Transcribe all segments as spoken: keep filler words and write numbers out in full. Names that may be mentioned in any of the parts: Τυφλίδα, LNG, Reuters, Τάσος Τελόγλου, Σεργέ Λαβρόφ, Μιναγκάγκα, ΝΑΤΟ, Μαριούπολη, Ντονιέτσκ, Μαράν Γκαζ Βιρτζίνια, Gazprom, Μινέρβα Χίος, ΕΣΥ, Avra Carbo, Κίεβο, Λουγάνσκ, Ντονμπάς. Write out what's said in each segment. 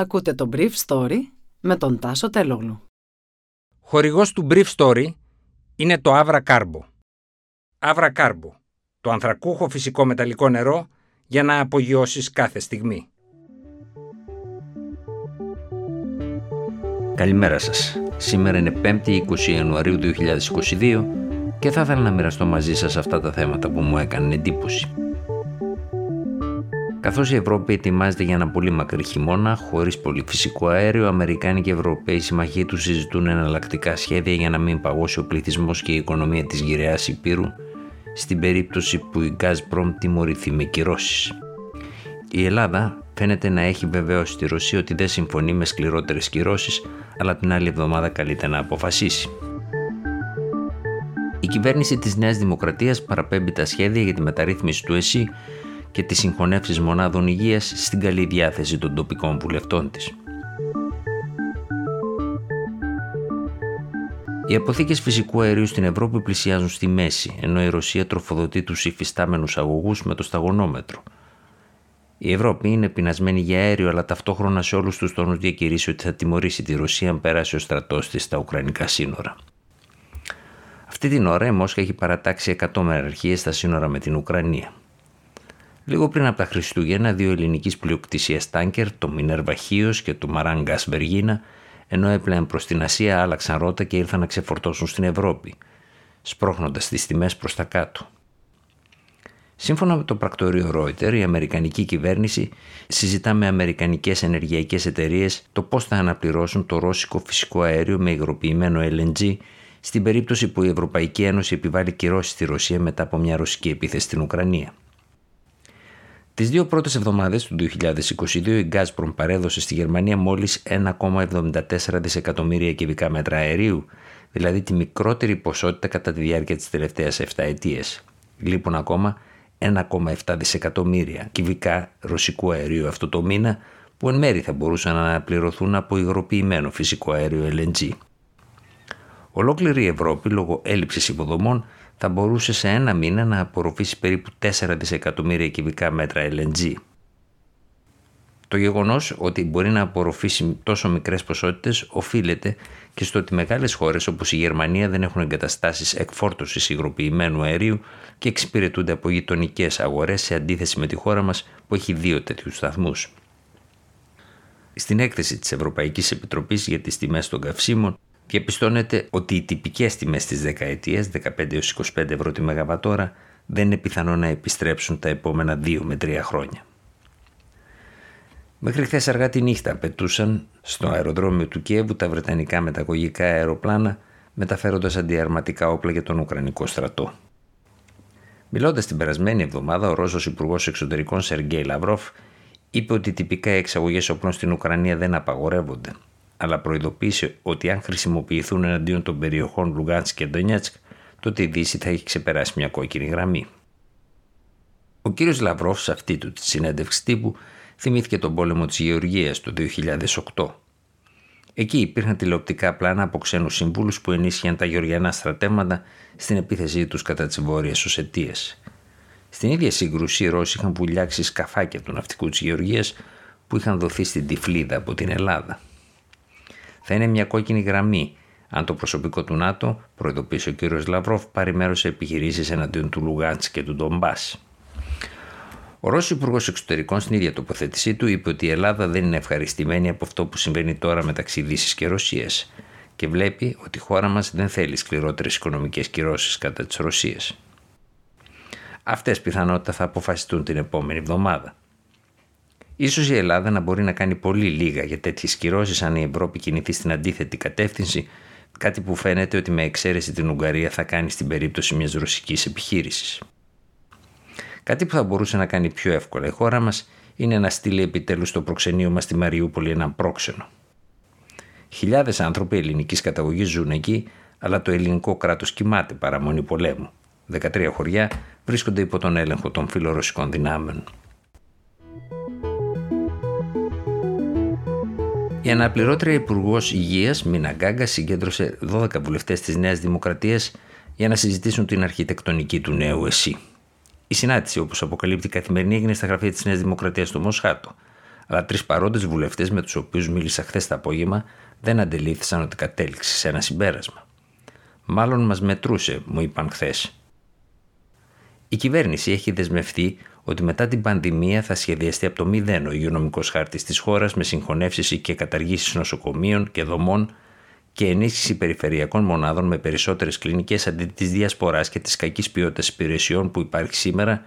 Ακούτε το Brief Story με τον Τάσο Τελόγλου. Χορηγός του Brief Story είναι το Avra Carbo. Avra Carbo, το ανθρακούχο φυσικό μεταλλικό νερό για να απογειώσεις κάθε στιγμή. Καλημέρα σας. Σήμερα είναι πέμπτη είκοσι Ιανουαρίου δύο χιλιάδες είκοσι δύο και θα ήθελα να μοιραστώ μαζί σας αυτά τα θέματα που μου έκανε εντύπωση. Καθώς η Ευρώπη ετοιμάζεται για ένα πολύ μακρύ χειμώνα, χωρίς πολύ φυσικό αέριο, Αμερικάνοι και Ευρωπαίοι συμμαχοί τους συζητούν εναλλακτικά σχέδια για να μην παγώσει ο πληθυσμός και η οικονομία της γυραιάς Υπήρου, στην περίπτωση που η Gazprom τιμωρηθεί με κυρώσεις. Η Ελλάδα φαίνεται να έχει βεβαιώσει τη Ρωσία ότι δεν συμφωνεί με σκληρότερες κυρώσεις, αλλά την άλλη εβδομάδα καλείται να αποφασίσει. Η κυβέρνηση της Νέας Δημοκρατίας παραπέμπει τα σχέδια για τη μεταρρύθμιση του ΕΣΥ και τις συγχωνεύσεις μονάδων υγείας στην καλή διάθεση των τοπικών βουλευτών της. Οι αποθήκες φυσικού αερίου στην Ευρώπη πλησιάζουν στη μέση, ενώ η Ρωσία τροφοδοτεί τους υφιστάμενους αγωγούς με το σταγονόμετρο. Η Ευρώπη είναι πεινασμένη για αέριο, αλλά ταυτόχρονα σε όλους τους τόνους διακηρύσει ότι θα τιμωρήσει τη Ρωσία αν περάσει ο στρατός της στα ουκρανικά σύνορα. Αυτή την ώρα η Μόσχα έχει παρατάξει εκατό μεραρχίες στα σύνορα με την Ουκρανία. Λίγο πριν από τα Χριστούγεννα, δύο ελληνικής πλειοκτησίας τάνκερ, το Μινέρβα Χίος και το Μαράν Γκαζ Βιρτζίνια, ενώ έπλεαν προς την Ασία, άλλαξαν ρότα και ήρθαν να ξεφορτώσουν στην Ευρώπη, σπρώχνοντας τις τιμές προς τα κάτω. Σύμφωνα με το πρακτορείο Reuters, η Αμερικανική κυβέρνηση συζητά με αμερικανικές ενεργειακές εταιρείες το πώς θα αναπληρώσουν το ρώσικο φυσικό αέριο με υγροποιημένο ελ εν τζι στην περίπτωση που η Ευρωπαϊκή Ένωση επιβάλλει κυρώσεις στη Ρωσία μετά από μια ρωσική επίθεση στην Ουκρανία. Τις δύο πρώτες εβδομάδες του δύο χιλιάδες είκοσι δύο η Gazprom παρέδωσε στη Γερμανία μόλις ένα κόμμα εβδομήντα τέσσερα δισεκατομμύρια κυβικά μέτρα αερίου, δηλαδή τη μικρότερη ποσότητα κατά τη διάρκεια της τελευταίας επτά ετίας. Λείπουν ακόμα ένα κόμμα επτά δισεκατομμύρια κυβικά ρωσικού αερίου αυτό το μήνα, που εν μέρη θα μπορούσαν να αναπληρωθούν από υγροποιημένο φυσικό αέριο ελ εν τζι. Ολόκληρη η Ευρώπη, λόγω έλλειψης υποδομών, θα μπορούσε σε ένα μήνα να απορροφήσει περίπου τέσσερα δισεκατομμύρια κυβικά μέτρα ελ εν τζι. Το γεγονός ότι μπορεί να απορροφήσει τόσο μικρές ποσότητες οφείλεται και στο ότι μεγάλες χώρες όπως η Γερμανία δεν έχουν εγκαταστάσεις εκφόρτωσης υγροποιημένου αερίου και εξυπηρετούνται από γειτονικές αγορές, σε αντίθεση με τη χώρα μας που έχει δύο τέτοιους σταθμούς. Στην έκθεση της Ευρωπαϊκής Επιτροπής για τις τιμές των καυσίμων διαπιστώνεται ότι οι τυπικές τιμές της δεκαετίας, δεκαπέντε έως είκοσι πέντε ευρώ τη μεγαβατόρα, δεν είναι πιθανό να επιστρέψουν τα επόμενα δύο με τρία χρόνια. Μέχρι χθες αργά τη νύχτα πετούσαν στο αεροδρόμιο του Κιέβου τα βρετανικά μεταγωγικά αεροπλάνα, μεταφέροντας αντιαρματικά όπλα για τον Ουκρανικό στρατό. Μιλώντας την περασμένη εβδομάδα, ο Ρώσος Υπουργός Εξωτερικών Σεργέ Λαβρόφ είπε ότι τυπικά οι εξαγωγές όπλων στην Ουκρανία δεν απαγορεύονται, αλλά προειδοποίησε ότι αν χρησιμοποιηθούν εναντίον των περιοχών Λουγάνσκ και Ντονιέτσκ, τότε η Δύση θα έχει ξεπεράσει μια κόκκινη γραμμή. Ο κύριος Λαβρόφ, σε αυτή του τη συνέντευξη τύπου, θυμήθηκε τον πόλεμο της Γεωργίας το δύο χιλιάδες οκτώ. Εκεί υπήρχαν τηλεοπτικά πλάνα από ξένους συμβούλους που ενίσχυαν τα γεωργιανά στρατεύματα στην επίθεσή τους κατά της Βόρειας Οσετίας. Στην ίδια σύγκρουση, οι Ρώσοι είχαν πουλιάξει σκαφάκια του ναυτικού της Γεωργίας που είχαν δοθεί στην Τυφλίδα από την Ελλάδα. Θα είναι μια κόκκινη γραμμή αν το προσωπικό του ΝΑΤΟ, προειδοποίησε ο κύριος Λαβρόφ, πάρει μέρος σε επιχειρήσεις εναντίον του Λουγάνσκ και του Ντονμπάς. Ο Ρώσος Υπουργός Εξωτερικών, στην ίδια τοποθέτησή του, είπε ότι η Ελλάδα δεν είναι ευχαριστημένη από αυτό που συμβαίνει τώρα μεταξύ Δύσης και Ρωσίας και βλέπει ότι η χώρα μας δεν θέλει σκληρότερες οικονομικές κυρώσεις κατά της Ρωσίας. Αυτές πιθανότητα θα αποφασιστούν την επόμενη εβδομάδα. Ίσως η Ελλάδα να μπορεί να κάνει πολύ λίγα για τέτοιες κυρώσεις αν η Ευρώπη κινηθεί στην αντίθετη κατεύθυνση, κάτι που φαίνεται ότι με εξαίρεση την Ουγγαρία θα κάνει στην περίπτωση μιας ρωσικής επιχείρησης. Κάτι που θα μπορούσε να κάνει πιο εύκολα η χώρα μας είναι να στείλει επιτέλους στο προξενείο μας στη Μαριούπολη έναν πρόξενο. Χιλιάδες άνθρωποι ελληνικής καταγωγής ζουν εκεί, αλλά το ελληνικό κράτος κοιμάται παραμονή πολέμου. δεκατρία χωριά βρίσκονται υπό τον έλεγχο των φιλορωσικών δυνάμεων. Η αναπληρώτρια Υπουργός Υγείας, Μιναγκάγκα, συγκέντρωσε δώδεκα βουλευτές της Νέας Δημοκρατίας για να συζητήσουν την αρχιτεκτονική του νέου ΕΣΥ. Η συνάντηση, όπως αποκαλύπτει η Καθημερινή, έγινε στα γραφεία της Νέας Δημοκρατίας στο Μοσχάτο, αλλά τρεις παρόντες βουλευτές με τους οποίους μίλησα χθες το απόγευμα δεν αντελήφθησαν ότι κατέληξε σε ένα συμπέρασμα. «Μάλλον μας μετρούσε», μου είπαν χθες. Η κυβέρνηση έχει δεσμευτεί ότι μετά την πανδημία θα σχεδιαστεί από το μηδέν ο υγειονομικός χάρτης της χώρας με συγχωνεύσεις και καταργήσεις νοσοκομείων και δομών και ενίσχυση περιφερειακών μονάδων με περισσότερες κλινικές αντί της διασποράς και της κακής ποιότητας υπηρεσιών που υπάρχει σήμερα,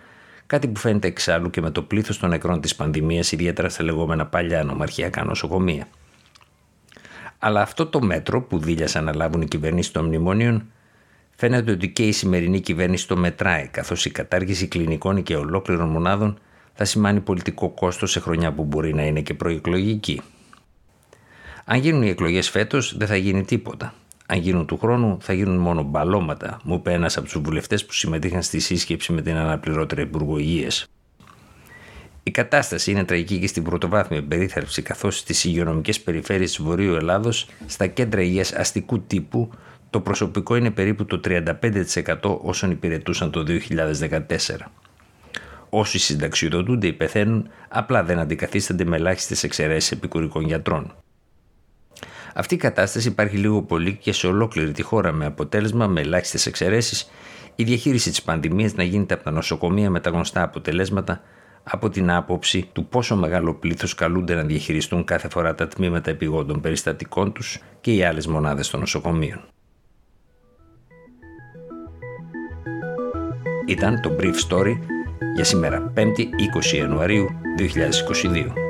κάτι που φαίνεται εξάλλου και με το πλήθος των νεκρών της πανδημίας, ιδιαίτερα στα λεγόμενα παλιά νομαρχιακά νοσοκομεία. Αλλά αυτό το μέτρο που δίλιασαν να λάβουν οι κυβερνήσεις των μνημονίων, φαίνεται ότι και η σημερινή κυβέρνηση το μετράει, καθώς η κατάργηση κλινικών και ολόκληρων μονάδων θα σημάνει πολιτικό κόστος σε χρονιά που μπορεί να είναι και προεκλογική. Αν γίνουν οι εκλογές φέτος, δεν θα γίνει τίποτα. Αν γίνουν του χρόνου, θα γίνουν μόνο μπαλώματα, μου είπε ένας από τους βουλευτές που συμμετείχαν στη σύσκεψη με την αναπληρώτρια Υπουργό Υγείας. Η κατάσταση είναι τραγική και στην πρωτοβάθμια περίθαλψη, καθώς στις υγειονομικές περιφέρειες της Βορείου Ελλάδος, στα κέντρα υγείας αστικού τύπου, το προσωπικό είναι περίπου το τριάντα πέντε τοις εκατό όσων υπηρετούσαν το δύο χιλιάδες δεκατέσσερα. Όσοι συνταξιοδοτούνται ή πεθαίνουν, απλά δεν αντικαθίστανται με ελάχιστες εξαιρέσεις επικουρικών γιατρών. Αυτή η κατάσταση υπάρχει λίγο πολύ και σε ολόκληρη τη χώρα, με αποτέλεσμα, με ελάχιστες εξαιρέσεις, η διαχείριση της πανδημίας να γίνεται από τα νοσοκομεία με τα γνωστά αποτελέσματα, από την άποψη του πόσο μεγάλο πλήθος καλούνται να διαχειριστούν κάθε φορά τα τμήματα επιγόντων περιστατικών τους και οι άλλες μονάδες των νοσοκομείων. Ήταν το Brief Story για σήμερα, πέμπτη είκοσι Ιανουαρίου δύο χιλιάδες είκοσι δύο.